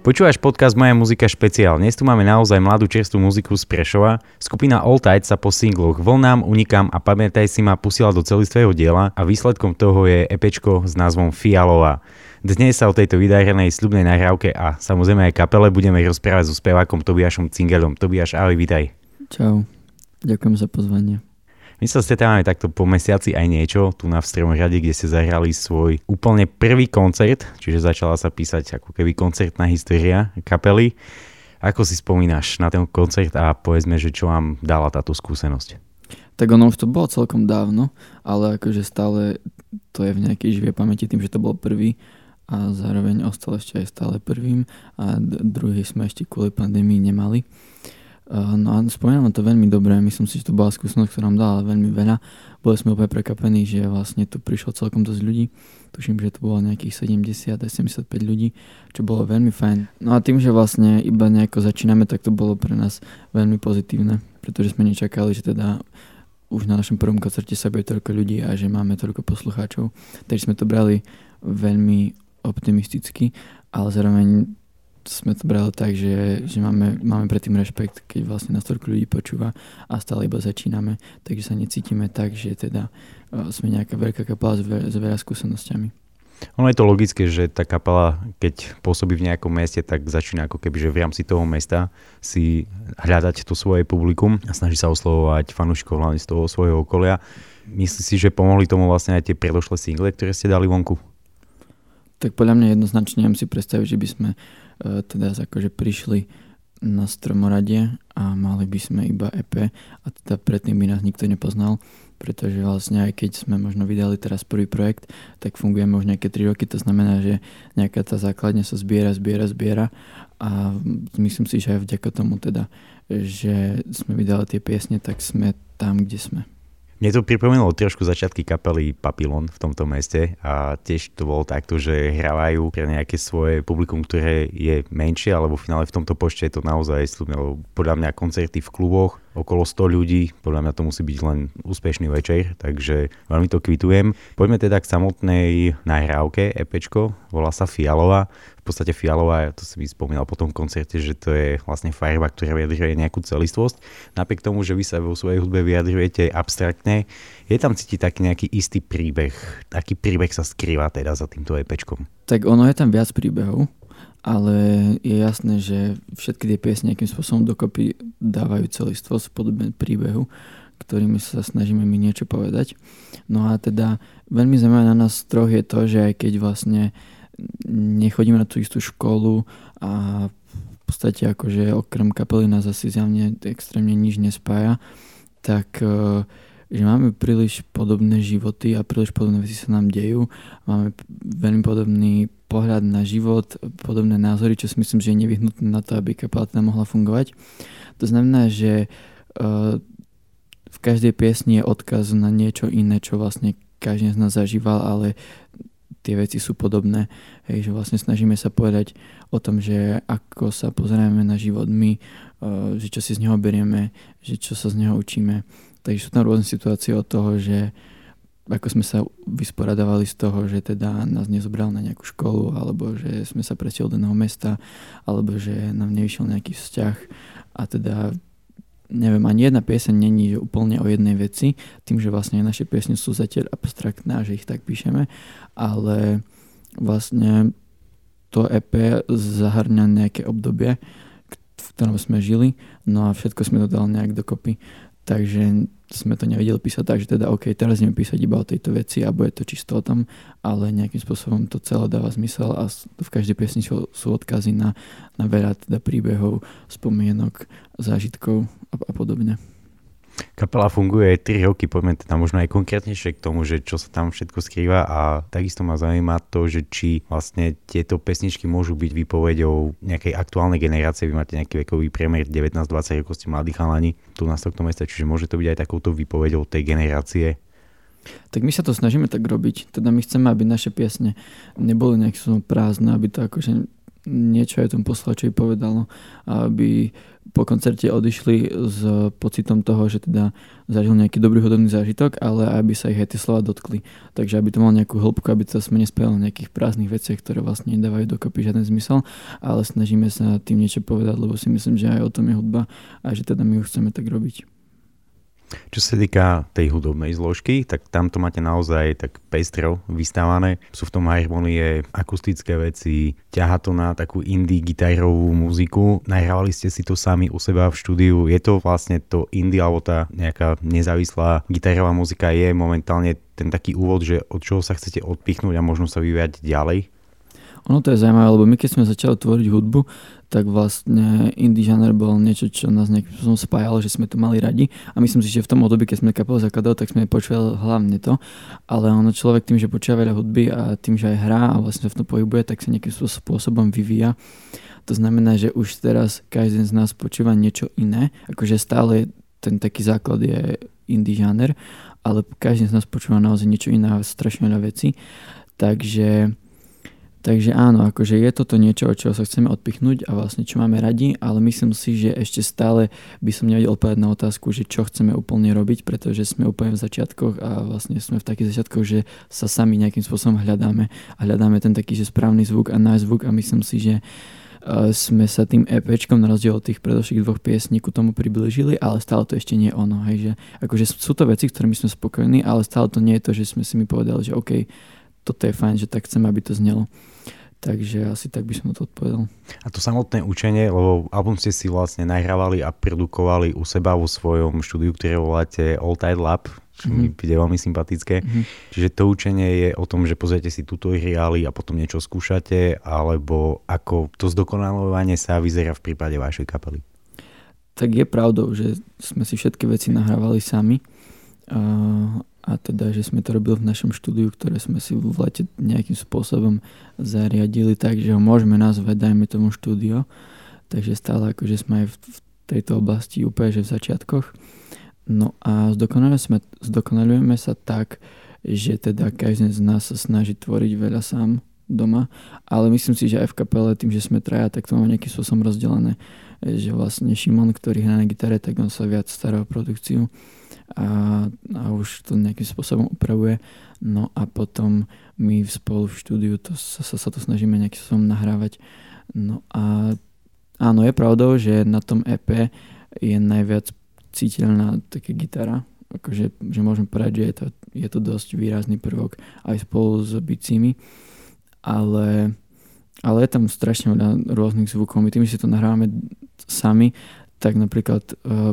Počúvaš podcast Moja muzika špeciál. Dnes tu máme naozaj mladú čerstvú muziku z Prešova. Skupina All Tights sa po singloch Vlnám, Unikám a Pamätaj si ma pustila do celistvého diela a výsledkom toho je EPčko s názvom Fialová. Dnes sa o tejto vydarenej sľubnej nahrávke a samozrejme aj kapele budeme rozprávať so spevákom Tobiašom Cingeľom. Tobiaš, ahoj, vitaj. Čau, ďakujem za pozvanie. My sa stretávame takto po mesiaci aj niečo, tu na Vstremohrade, kde ste zahrali svoj úplne prvý koncert, čiže začala sa písať ako keby koncertná história kapely. Ako si spomínaš na ten koncert a povedzme, že čo vám dala táto skúsenosť? Tak ono už to bolo celkom dávno, ale akože stále to je v nejakej živej pamäti tým, že to bol prvý a zároveň ostal ešte aj stále prvým a druhý sme ešte kvôli pandémii nemali. No a spomínam to veľmi dobre, myslím si, že to bola skúsenosť, ktorá nám dala veľmi veľa. Boli sme úplne prekvapení, že vlastne tu prišlo celkom dosť ľudí. Tuším, že to bolo nejakých 70-75 ľudí, čo bolo veľmi fajn. No a tým, že vlastne iba nejako začíname, tak to bolo pre nás veľmi pozitívne, pretože sme nečakali, že teda už na našom prvom koncerte sa bude toľko ľudí a že máme toľko poslucháčov. Takže sme to brali veľmi optimisticky, ale zároveň sme to brali tak, že máme predtým rešpekt, keď vlastne nás toľko ľudí počúva a stále iba začíname, takže sa necítime tak, že teda sme nejaká veľká kapela s veľa skúsenosťami. Ono je to logické, že tá kapela, keď pôsobí v nejakom meste, tak začína ako keby, že v rámci toho mesta si hľadať to svoje publikum a snaží sa oslovovať fanúšikov hlavne z toho svojho okolia. Myslíš si, že pomohli tomu vlastne aj tie predošlé single, ktoré ste dali vonku? Tak podľa mňa jednoznačne si predstaviť, že by sme teda akože prišli na Stromorade a mali by sme iba EP a teda predtým by nás nikto nepoznal, pretože vlastne aj keď sme možno vydali teraz prvý projekt, tak fungujeme už nejaké 3 roky, to znamená, že nejaká tá základňa sa zbiera a myslím si, že aj vďaka tomu teda, že sme vydali tie piesne, tak sme tam, kde sme. Mne to pripomenulo trošku začiatky kapely Papillon v tomto meste a tiež to bolo takto, že hrávajú pre nejaké svoje publikum, ktoré je menšie, alebo v finále v tomto počte je to naozaj slúbne. Podľa mňa koncerty v kluboch, okolo 100 ľudí, podľa mňa to musí byť len úspešný večer, takže veľmi to kvitujem. Poďme teda k samotnej nahrávke, EPčko, volá sa Fialová. V podstate Fialová, to si mi spomínal po tom koncerte, že to je vlastne farba, ktorá vyjadruje nejakú celistvosť. Napriek tomu, že vy sa vo svojej hudbe vyjadrujete abstraktne, je tam cítiť taký nejaký istý príbeh. Taký príbeh sa skrýva teda za týmto EPčkom. Tak ono je tam viac príbehov, ale je jasné, že všetky tie piesne nejakým spôsobom dokopy dávajú celistvosť v podobe príbehu, ktorými sa snažíme my niečo povedať. No a teda veľmi zaujímavé na nás troch je to, že aj keď vlastne nechodíme na tú istú školu a v podstate akože okrem kapely nás asi zjavne extrémne nič nespája, tak že máme príliš podobné životy a príliš podobné veci sa nám dejú. Máme veľmi podobný pohľad na život, podobné názory, čo si myslím, že je nevyhnutné na to, aby kapela teda mohla fungovať. To znamená, že v každej piesni je odkaz na niečo iné, čo vlastne každý z nás zažíval, ale tie veci sú podobné, hej, že vlastne snažíme sa povedať o tom, že ako sa pozeráme na život my, že čo si z neho berieme, že čo sa z neho učíme. Takže sú tam rôzne situácie od toho, že ako sme sa vysporadávali z toho, že teda nás nezobral na nejakú školu, alebo že sme sa presiel do iného mesta, alebo že nám nevyšiel nejaký vzťah a teda neviem, ani jedna pieseň není úplne o jednej veci, tým, že vlastne naše piesne sú zatiaľ abstraktné, že ich tak píšeme, ale vlastne to EP zahrňa nejaké obdobie, v ktorom sme žili, no a všetko sme to dali nejak dokopy, takže sme to nevedeli písať tak, že teda ok, teraz ideme písať iba o tejto veci a bude to čisto tam, ale nejakým spôsobom to celé dáva zmysel a v každej piesni sú odkazy na veľa teda príbehov, spomienok, zážitkov a podobne. Kapela funguje 3 roky, poďme teda možno aj konkrétnejšie k tomu, že čo sa tam všetko skrýva a takisto ma zaujíma to, že či vlastne tieto pesničky môžu byť výpovedou nejakej aktuálnej generácie. Vy máte nejaký vekový priemer 19-20 rokov, ste mladí chalani tu na stokto mesta, čiže môže to byť aj takouto výpovedou tej generácie. Tak my sa to snažíme tak robiť, teda my chceme, aby naše piesne neboli nejak prázdne, aby to akože niečo aj tomu poslucháčovi povedalo, aby po koncerte odišli s pocitom toho, že teda zažil nejaký dobrý hudobný zážitok, ale aby sa ich aj tie slova dotkli. Takže aby to mal nejakú hĺbku, aby to sme nespevali o nejakých prázdnych veciach, ktoré vlastne nedávajú dokopy žiaden zmysel, ale snažíme sa tým niečo povedať, lebo si myslím, že aj o tom je hudba a že teda my ju chceme tak robiť. Čo sa týka tej hudobnej zložky, tak tam to máte naozaj tak pestro vystávané. Sú v tom harmonie, akustické veci, ťahá to na takú indie gitarovú muziku. Nahrávali ste si to sami u seba v štúdiu. Je to vlastne to indie, alebo tá nejaká nezávislá gitarová muzika je momentálne ten taký úvod, že od čoho sa chcete odpichnúť a možno sa vyviať ďalej? Ono to je zaujímavé, lebo my keď sme začali tvoriť hudbu, tak vlastne indie žáner bol niečo, čo nás nejakým spôsobom spájalo, že sme to mali radi a myslím si, že v tom období, keď sme kapelu zakladali, tak sme počúvali hlavne to, ale ono človek tým, že počúva veľa hudby a tým, že aj hrá a vlastne v tom pohybuje, tak sa nejakým spôsobom vyvíja. To znamená, že už teraz každý z nás počúva niečo iné, akože stále ten taký základ je indie žáner, ale každý z nás počúva naozaj niečo iné a strašne veľa vecí, Takže áno, akože je toto niečo, od čoho sa chceme odpichnúť a vlastne čo máme radi, ale myslím si, že ešte stále by som nevedel odpovedať na otázku, že čo chceme úplne robiť, pretože sme úplne v začiatkoch a vlastne sme v takých začiatkoch, že sa sami nejakým spôsobom hľadáme a hľadáme ten taký, že správny zvuk a náš zvuk a myslím si, že sme sa tým EPčkom na rozdiel od tých predošlých dvoch piesní ku tomu priblížili, ale stále to ešte nie je ono. Hej, že, akože sú to veci, ktorými sme spokojní, ale stále to nie je to, že sme si mi povedali, že OK, toto je fajn, že tak chcem, aby to znelo. Takže asi tak by som to odpovedal. A to samotné učenie, lebo album ste si vlastne nahrávali a produkovali u seba vo svojom štúdiu, ktoré voláte Alltide Lab, čo mi je veľmi sympatické. Čiže to učenie je o tom, že pozriete si tutoriály a potom niečo skúšate, alebo ako to zdokonalovanie sa vyzerá v prípade vašej kapely? Tak je pravdou, že sme si všetky veci nahrávali sami. A teda, že sme to robili v našom štúdiu, ktoré sme si v lete nejakým spôsobom zariadili tak, že ho môžeme nazvať, dajme tomu štúdio. Takže stále akože sme aj v tejto oblasti úplne, že v začiatkoch. No a zdokonaľujeme sa tak, že teda každý z nás sa snaží tvoriť veľa sám doma, ale myslím si, že aj v kapele tým, že sme traja, tak to máme nejakým spôsobom rozdelené. Že vlastne Šimon, ktorý hrá na gitare, tak on sa viac stará o produkciu. A už to nejakým spôsobom upravuje. No a potom my spolu v štúdiu sa to snažíme nejakým spôsobom nahrávať. No a áno, je pravdou, že na tom EP je najviac cíteľná taká gitara. Akože, že môžem povedať, že je to dosť výrazný prvok aj spolu s bicími. Ale je tam strašne veľa rôznych zvukov. My tým, že si to nahrávame sami, tak napríklad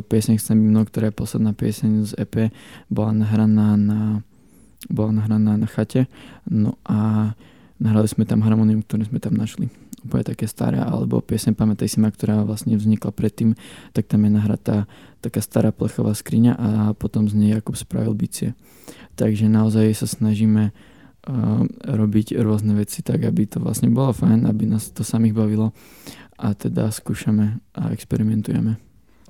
pieseň Chcem byť mnou, ktorá je posledná pieseň z EP, bola nahraná na chate. No a nahrali sme tam harmonium, ktoré sme tam našli. Úplne také staré, alebo pieseň Pamätaj si ma, ktorá vlastne vznikla predtým, tak tam je nahratá taká stará plechová skriňa a potom z nej Jakub spravil bicie. Takže naozaj sa snažíme robiť rôzne veci tak, aby to vlastne bolo fajn, aby nás to samých bavilo. A teda skúšame a experimentujeme.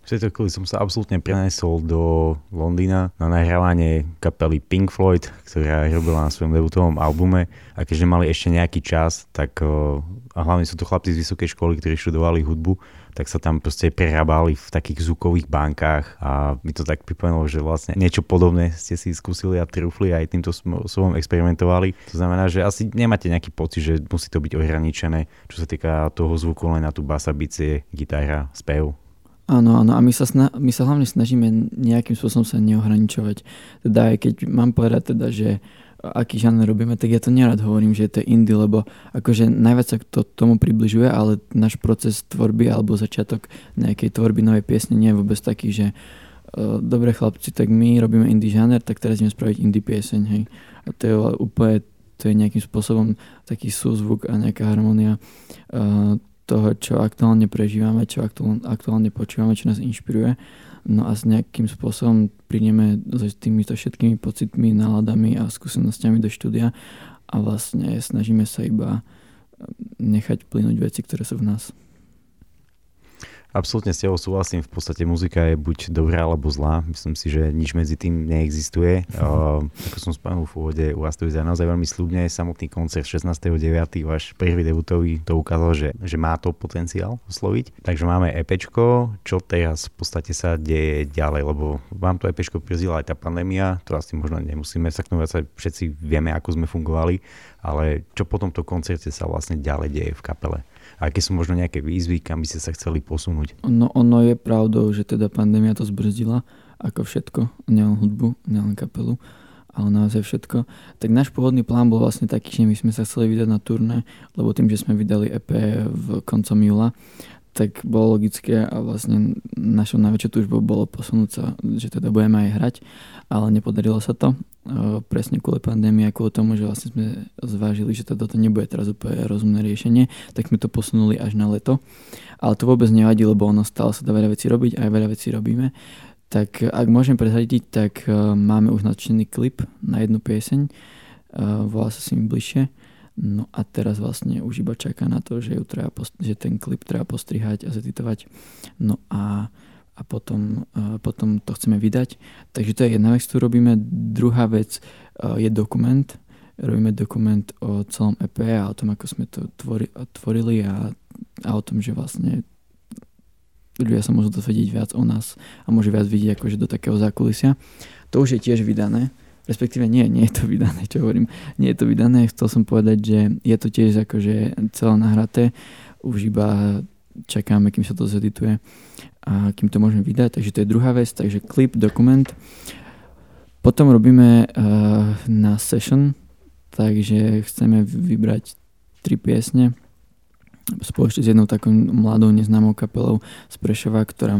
V tejto chvíli som sa absolútne prenesol do Londýna na nahrávanie kapely Pink Floyd, ktorá robila na svojom debutovom albume a keďže mali ešte nejaký čas, tak a hlavne sú to chlapci z vysokej školy, ktorí študovali hudbu, tak sa tam proste prerábali v takých zvukových bankách a mi to tak pripomenulo, že vlastne niečo podobné ste si skúsili a trúfli a aj týmto spôsobom experimentovali. To znamená, že asi nemáte nejaký pocit, že musí to byť ohraničené, čo sa týka toho zvuku len na tú basa, bicie, gitara, spev. Áno. A my sa hlavne snažíme nejakým spôsobom sa neohraničovať. Teda aj keď mám povedať teda, že aký žáner robíme, tak ja to nerad hovorím, že to je indie, lebo akože najviac sa to tomu približuje, ale náš proces tvorby alebo začiatok nejakej tvorby novej piesne nie je vôbec taký, že dobre chlapci, tak my robíme indie žáner, tak teraz ideme spraviť indie pieseň, hej. A to je úplne, to je nejakým spôsobom taký súzvuk a nejaká harmónia toho, čo aktuálne prežívame, čo aktuálne počúvame, čo nás inšpiruje. No a s nejakým spôsobom prídeme s týmito všetkými pocitmi, náladami a skúsenostiami do štúdia a vlastne snažíme sa iba nechať plynúť veci, ktoré sú v nás. Absolútne s tebou súhlasím, v podstate muzika je buď dobrá alebo zlá, myslím si, že nič medzi tým neexistuje. Ako som spomenul v úvode, u vás to vyzerá naozaj veľmi sľubne, samotný koncert 16.9. váš prvý debutový to ukázal, že má to potenciál osloviť. Takže máme EPčko, čo teraz v podstate sa deje ďalej, lebo vám to EPčko prizila aj tá pandémia, to asi možno nemusíme sa k tomu vrácať, všetci vieme, ako sme fungovali, ale čo po tomto koncerte sa vlastne ďalej deje v kapele? A aké sú možno nejaké výzvy, kam by ste sa chceli posunúť? Ono je pravdou, že teda pandémia to zbrzdila, ako všetko, nielen hudbu, nielen kapelu, ale naozaj všetko. Tak náš pôvodný plán bol vlastne taký, že my sme sa chceli vydať na turné, lebo tým, že sme vydali EP v koncom júla, tak bolo logické a vlastne našou najväčšou túžbou bolo posunúť sa, že teda budeme aj hrať, ale nepodarilo sa to. Presne kvôli pandémii a kvôli tomu, že vlastne sme zvážili, že teda to nebude teraz úplne rozumné riešenie, tak sme to posunuli až na leto. Ale to vôbec nevadí, lebo ono stále sa dá veľa vecí robiť a aj veľa vecí robíme. Tak ak môžem prezradiť, tak máme už načnený klip na jednu pieseň, volá sa Si mi bližšie. No a teraz vlastne už iba čaká na to, že, že ten klip treba postrihať a zeditovať. No a potom to chceme vydať. Takže to je jedna vec, ktorú robíme. Druhá vec je dokument. Robíme dokument o celom EP a o tom, ako sme to tvorili a o tom, že vlastne ľudia sa môžu dozvedieť viac o nás a môžu viac vidieť akože do takého zákulisia. To už je tiež vydané. Respektíve nie je to vydané, čo hovorím. Nie je to vydané, chcel som povedať, že je to tiež akože celé nahraté. Už iba čakáme, kým sa to zedituje a kým to môžeme vydať. Takže to je druhá vec, takže klip, dokument. Potom robíme na session, takže chceme vybrať 3 piesne spoločne s jednou takou mladou neznámou kapelou z Prešova, ktorá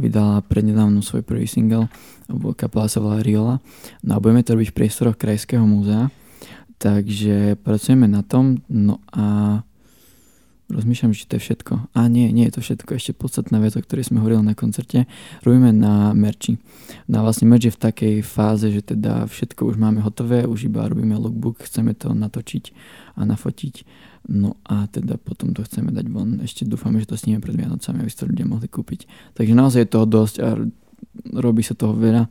vydala prednedávno svoj prvý single. Kapela Sovala Riola. No a budeme to robiť v priestoroch Krajského múzea. Takže pracujeme na tom. No a rozmýšľam, či to je všetko. A nie je to všetko. Ešte podstatná vec, o ktorej sme hovorili na koncerte. Robíme na merči. No vlastne merč je v takej fáze, že teda všetko už máme hotové, už iba robíme lookbook, chceme to natočiť a nafotiť. No a teda potom to chceme dať von. Ešte dúfame, že to sníme pred Vianocami, aby si to ľudia mohli kúpiť. Takže naozaj je toho dosť a robí sa toho veľa.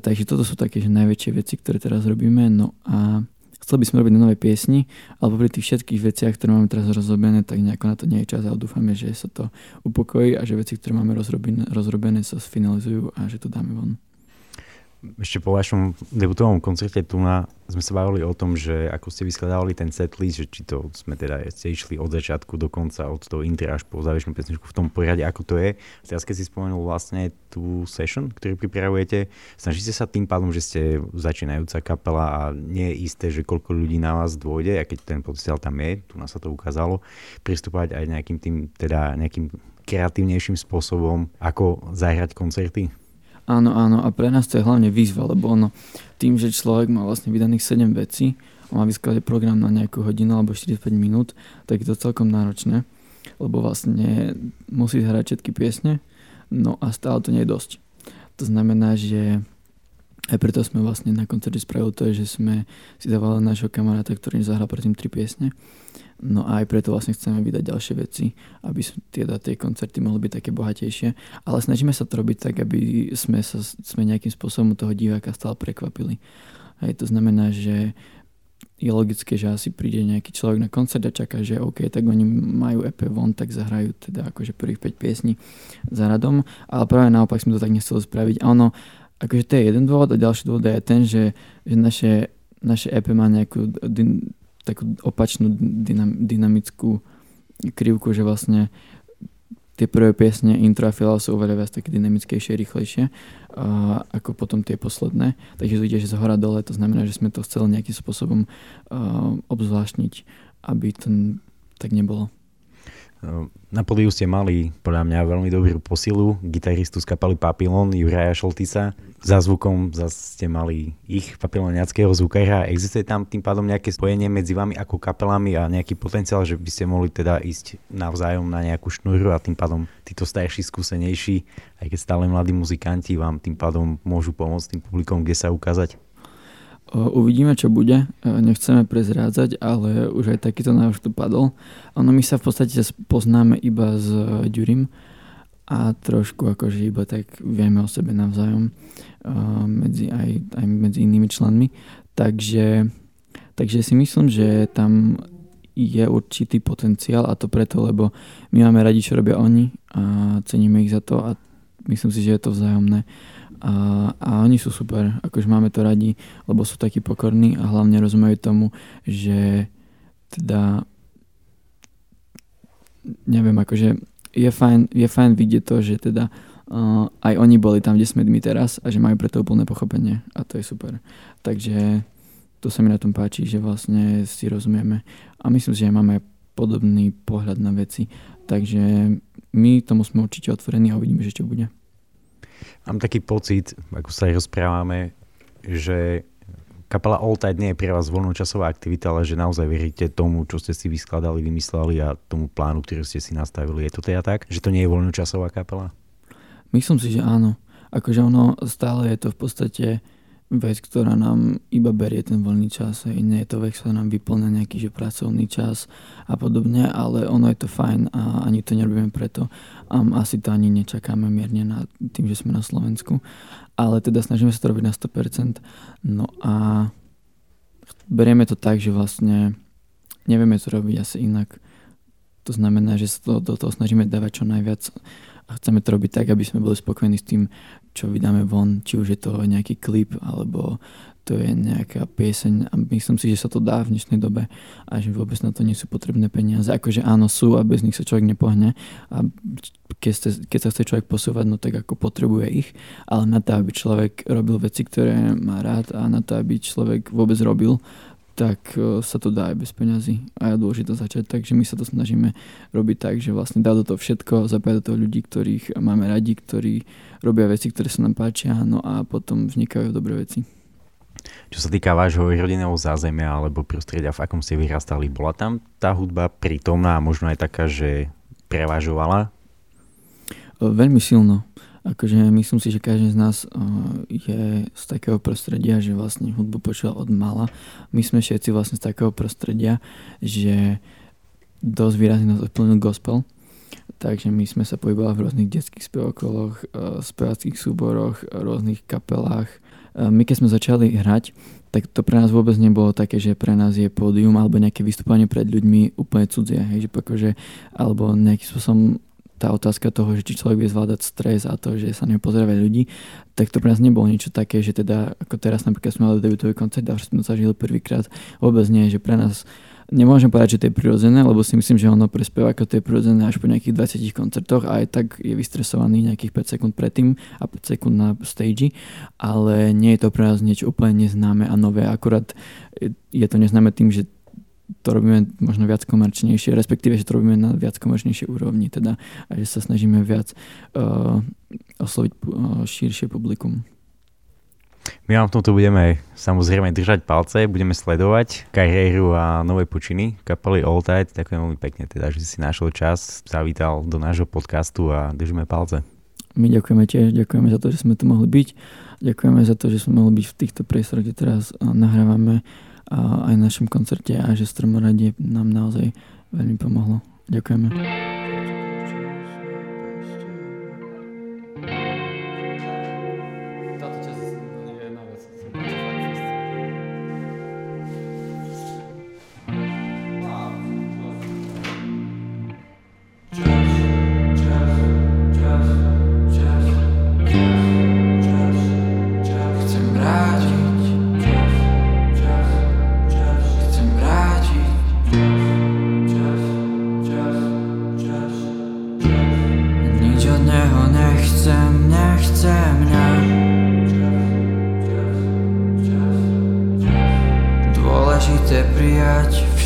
Takže toto sú také, že najväčšie veci, ktoré teraz robíme. No a chcel by som robiť nové piesni, ale pri tých všetkých veciach, ktoré máme teraz rozrobené, tak nejako na to nie je čas, ale dúfame, že sa to upokojí a že veci, ktoré máme rozrobené, sa sfinalizujú a že to dáme von. Ešte po vašom debutovom koncerte tu sme sa bavili o tom, že ako ste vyskladávali ten setlist, že či to sme teda išli od začiatku do konca, od toho intra až po záverečnú pesničku v tom porade, ako to je. Teraz keď si spomenul vlastne tú session, ktorú pripravujete, snažíte sa tým pádom, že ste začínajúca kapela a nie je isté, že koľko ľudí na vás dôjde, a keď ten potenciál tam je, tu sa to ukázalo, pristupovať aj nejakým tým, teda nejakým kreatívnejším spôsobom, ako zahrať koncerty? Áno, a pre nás to je hlavne výzva, lebo ono, tým, že človek má vlastne vydaných 7 vecí, on má vyskladať program na nejakú hodinu alebo 45 minút, tak je to celkom náročné, lebo vlastne musí hrať všetky piesne, no a stále to nie je dosť. To znamená, že aj preto sme vlastne na koncerte spravili to, že sme si dávali nášho kamaráta, ktorý zahral predtým 3 piesne. No a aj preto vlastne chceme vydať ďalšie veci, aby teda tie koncerty mohli byť také bohatejšie. Ale snažíme sa to robiť tak, aby sme nejakým spôsobom toho diváka stále prekvapili. Aj to znamená, že je logické, že asi príde nejaký človek na koncert a čaká, že OK, tak oni majú EP von, tak zahrajú teda akože prvých 5 piesní za radom. Ale práve naopak sme to tak nechceli spraviť. A ono, akože to je jeden dôvod a ďalší dôvod je ten, že naše EP má nejakú takú opačnú dynamickú krivku, že vlastne tie prvé piesne intro a finále sú oveľa viac také dynamickejšie, rýchlejšie ako potom tie posledné. Takže to ide, že z hora dole, to znamená, že sme to chceli nejakým spôsobom obzvláštniť, aby to tak nebolo. Na pódiu ste mali podľa mňa veľmi dobrú posilu, gitaristu z kapely Papillon, Juraja Šoltysa. Za zvukom zase ste mali ich, papiloniackého zvukára. Existuje tam tým pádom nejaké spojenie medzi vami ako kapelami a nejaký potenciál, že by ste mohli teda ísť navzájom na nejakú šnúru a tým pádom títo starší, skúsenejší, aj keď stále mladí muzikanti, vám tým pádom môžu pomôcť tým publikom, kde sa ukázať? Uvidíme, čo bude. Nechceme prezrádzať, ale už aj takýto návrh tu padol. Ono, my sa v podstate poznáme iba s Ďurim a trošku akože iba tak vieme o sebe navzájom medzi inými členmi. Takže si myslím, že tam je určitý potenciál, a to preto, lebo my máme radi, čo robia oni a ceníme ich za to a myslím si, že je to vzájomné. A oni sú super, akože máme to radi, lebo sú takí pokorní a hlavne rozumejú tomu, že teda neviem, akože je fajn vidieť to, že teda aj oni boli tam, kde sme my teraz a že majú pre to úplné pochopenie a to je super. Takže to sa mi na tom páči, že vlastne si rozumieme a myslím, že máme podobný pohľad na veci, takže my tomu sme určite otvorení a uvidíme, že čo bude. Mám taký pocit, ako sa aj rozprávame, že kapela Alltide nie je pre vás voľnočasová aktivita, ale že naozaj veríte tomu, čo ste si vyskladali, vymysleli a tomu plánu, ktorý ste si nastavili. Je to teda tak, že to nie je voľnočasová kapela? Myslím si, že áno. Akože ono stále je to v podstate vec, ktorá nám iba berie ten voľný čas. Nie je to vec, ktorá nám vyplňa nejaký že pracovný čas a podobne, ale ono je to fajn a ani to nerobíme preto. Asi to ani nečakáme mierne na tým, že sme na Slovensku. Ale teda snažíme sa to robiť na 100%. No a berieme to tak, že vlastne nevieme to robiť asi inak. To znamená, že sa do toho snažíme dávať čo najviac a chceme to robiť tak, aby sme boli spokojní s tým, čo vydáme von, či už je to nejaký klip, alebo to je nejaká pieseň. A myslím si, že sa to dá v dnešnej dobe a že vôbec na to nie sú potrebné peniaze. Akože áno, sú a bez nich sa človek nepohne. A keď sa chce človek posúvať, no tak ako potrebuje ich. Ale na to, aby človek robil veci, ktoré má rád a na to, aby človek vôbec robil, tak sa to dá aj bez peňazí a je dôležité začať, takže my sa to snažíme robiť tak, že vlastne dá do toho všetko, zapája do toho ľudí, ktorých máme radi, ktorí robia veci, ktoré sa nám páčia, no a potom vznikajú dobré veci. Čo sa týka vášho rodinného zázemia alebo prostredia, v akom ste vyrastali, bola tam tá hudba prítomná a možno aj taká, že prevažovala? Veľmi silno. Akože myslím si, že každý z nás je z takého prostredia, že vlastne hudbu počúval od mala. My sme všetci vlastne z takého prostredia, že dosť výrazne nás odplnil gospel. Takže my sme sa pohybovali v rôznych detských spevokoloch, spevackých súboroch, rôznych kapelách. My keď sme začali hrať, tak to pre nás vôbec nebolo také, že pre nás je pódium alebo nejaké vystúpanie pred ľuďmi úplne cudzie. Hej, že akože, alebo nejakým spôsobom tá otázka toho, že či človek vie zvládať stres a to, že sa nepozerajú ľudí, tak to pre nás nebolo niečo také, že teda ako teraz napríklad sme mali debutový koncert a všetko zažili prvýkrát, vôbec nie, že pre nás nemôžem povedať, že to je prirodzené, lebo si myslím, že ono pre speváka to je prirodzené až po nejakých 20 koncertoch a aj tak je vystresovaný nejakých 5 sekúnd predtým a 5 sekúnd na stage, ale nie je to pre nás niečo úplne neznáme a nové, akurát je to neznáme tým, že to robíme možno viac komerčnejšie, respektíve, že to robíme na viac komerčnejšej úrovni, teda, a že sa snažíme viac osloviť širšie publikum. My vám v tomto budeme samozrejme držať palce, budeme sledovať kariéru a nové počiny kapely Alltide. Ďakujem veľmi pekne, teda, že si našiel čas, zavítal do nášho podcastu a držíme palce. My ďakujeme tiež, ďakujeme za to, že sme tu mohli byť, ďakujeme za to, že sme mohli byť v týchto priestoroch, kde teraz nahrávame a aj v našom koncerte a že Stromorade nám naozaj veľmi pomohlo. Ďakujeme.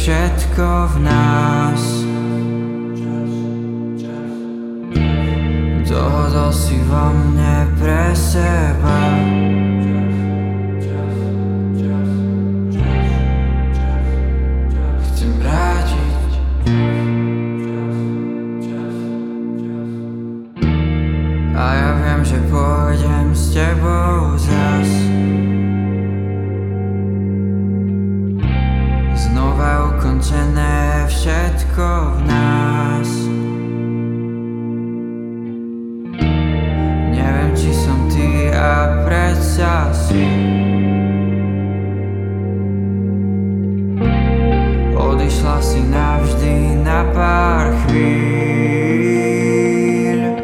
Všetko v nás. si navždy na pár chvíľ.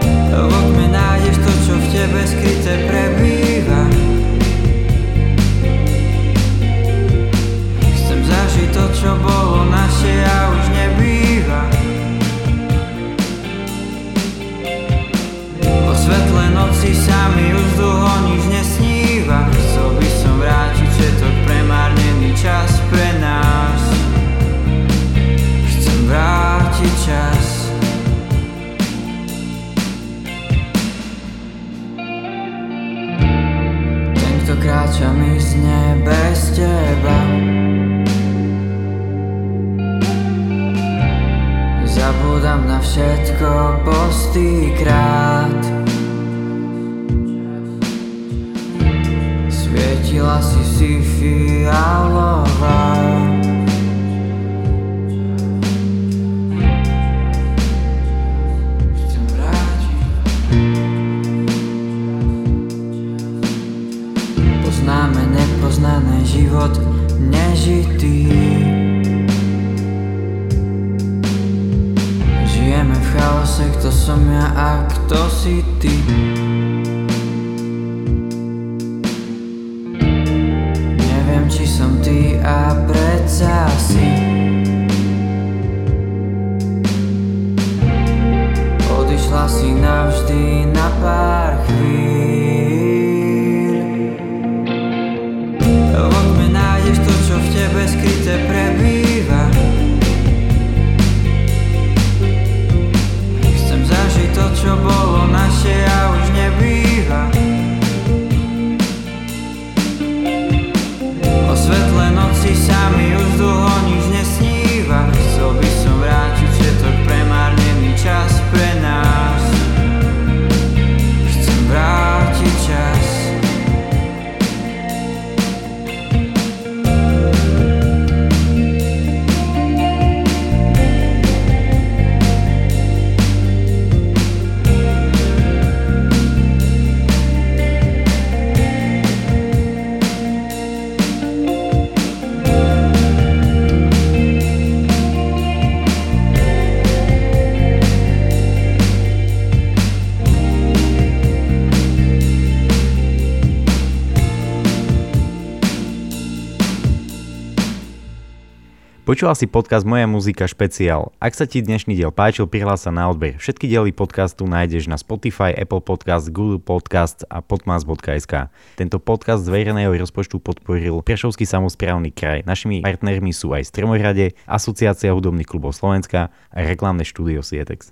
V okne nájdeš to, čo v tebe skryté prebýva. Chcem zažiť to, čo bolo naše a už nebýva. Po svetle noci sa mi už dlho nič nesníva. Chcel by som vrátiť všetok premárnený čas pre nás. Chcem vrátiť čas. Ten, kto kráča mi sne bez teba, zabúdam na všetko postýkrát. Svietila si fialová. Chcem vrátiť. Poznáme nepoznaný život nežitý. V chaose, kto som ja a kto si ty. Neviem, či som ty a predsa si. Odišla si navždy na pár chvíľ. V okne nájdeš to, čo v tebe skryté prebýva. To, čo bolo naše a už nebýva. O svetle noci sa mi už dlho nič nesníva. Chcel by som vrátiť všetok premárnený čas pre nás. Chcem vrátiť čas. Počúval si podcast Moja muzika špeciál. Ak sa ti dnešný diel páčil, prihlás sa na odber. Všetky diely podcastu nájdeš na Spotify, Apple Podcast, Google Podcast a podmas.sk. Tento podcast z verejného rozpočtu podporil Prešovský samosprávny kraj. Našimi partnermi sú aj Strmorade, Asociácia hudobných klubov Slovenska a reklamné štúdio Sietex.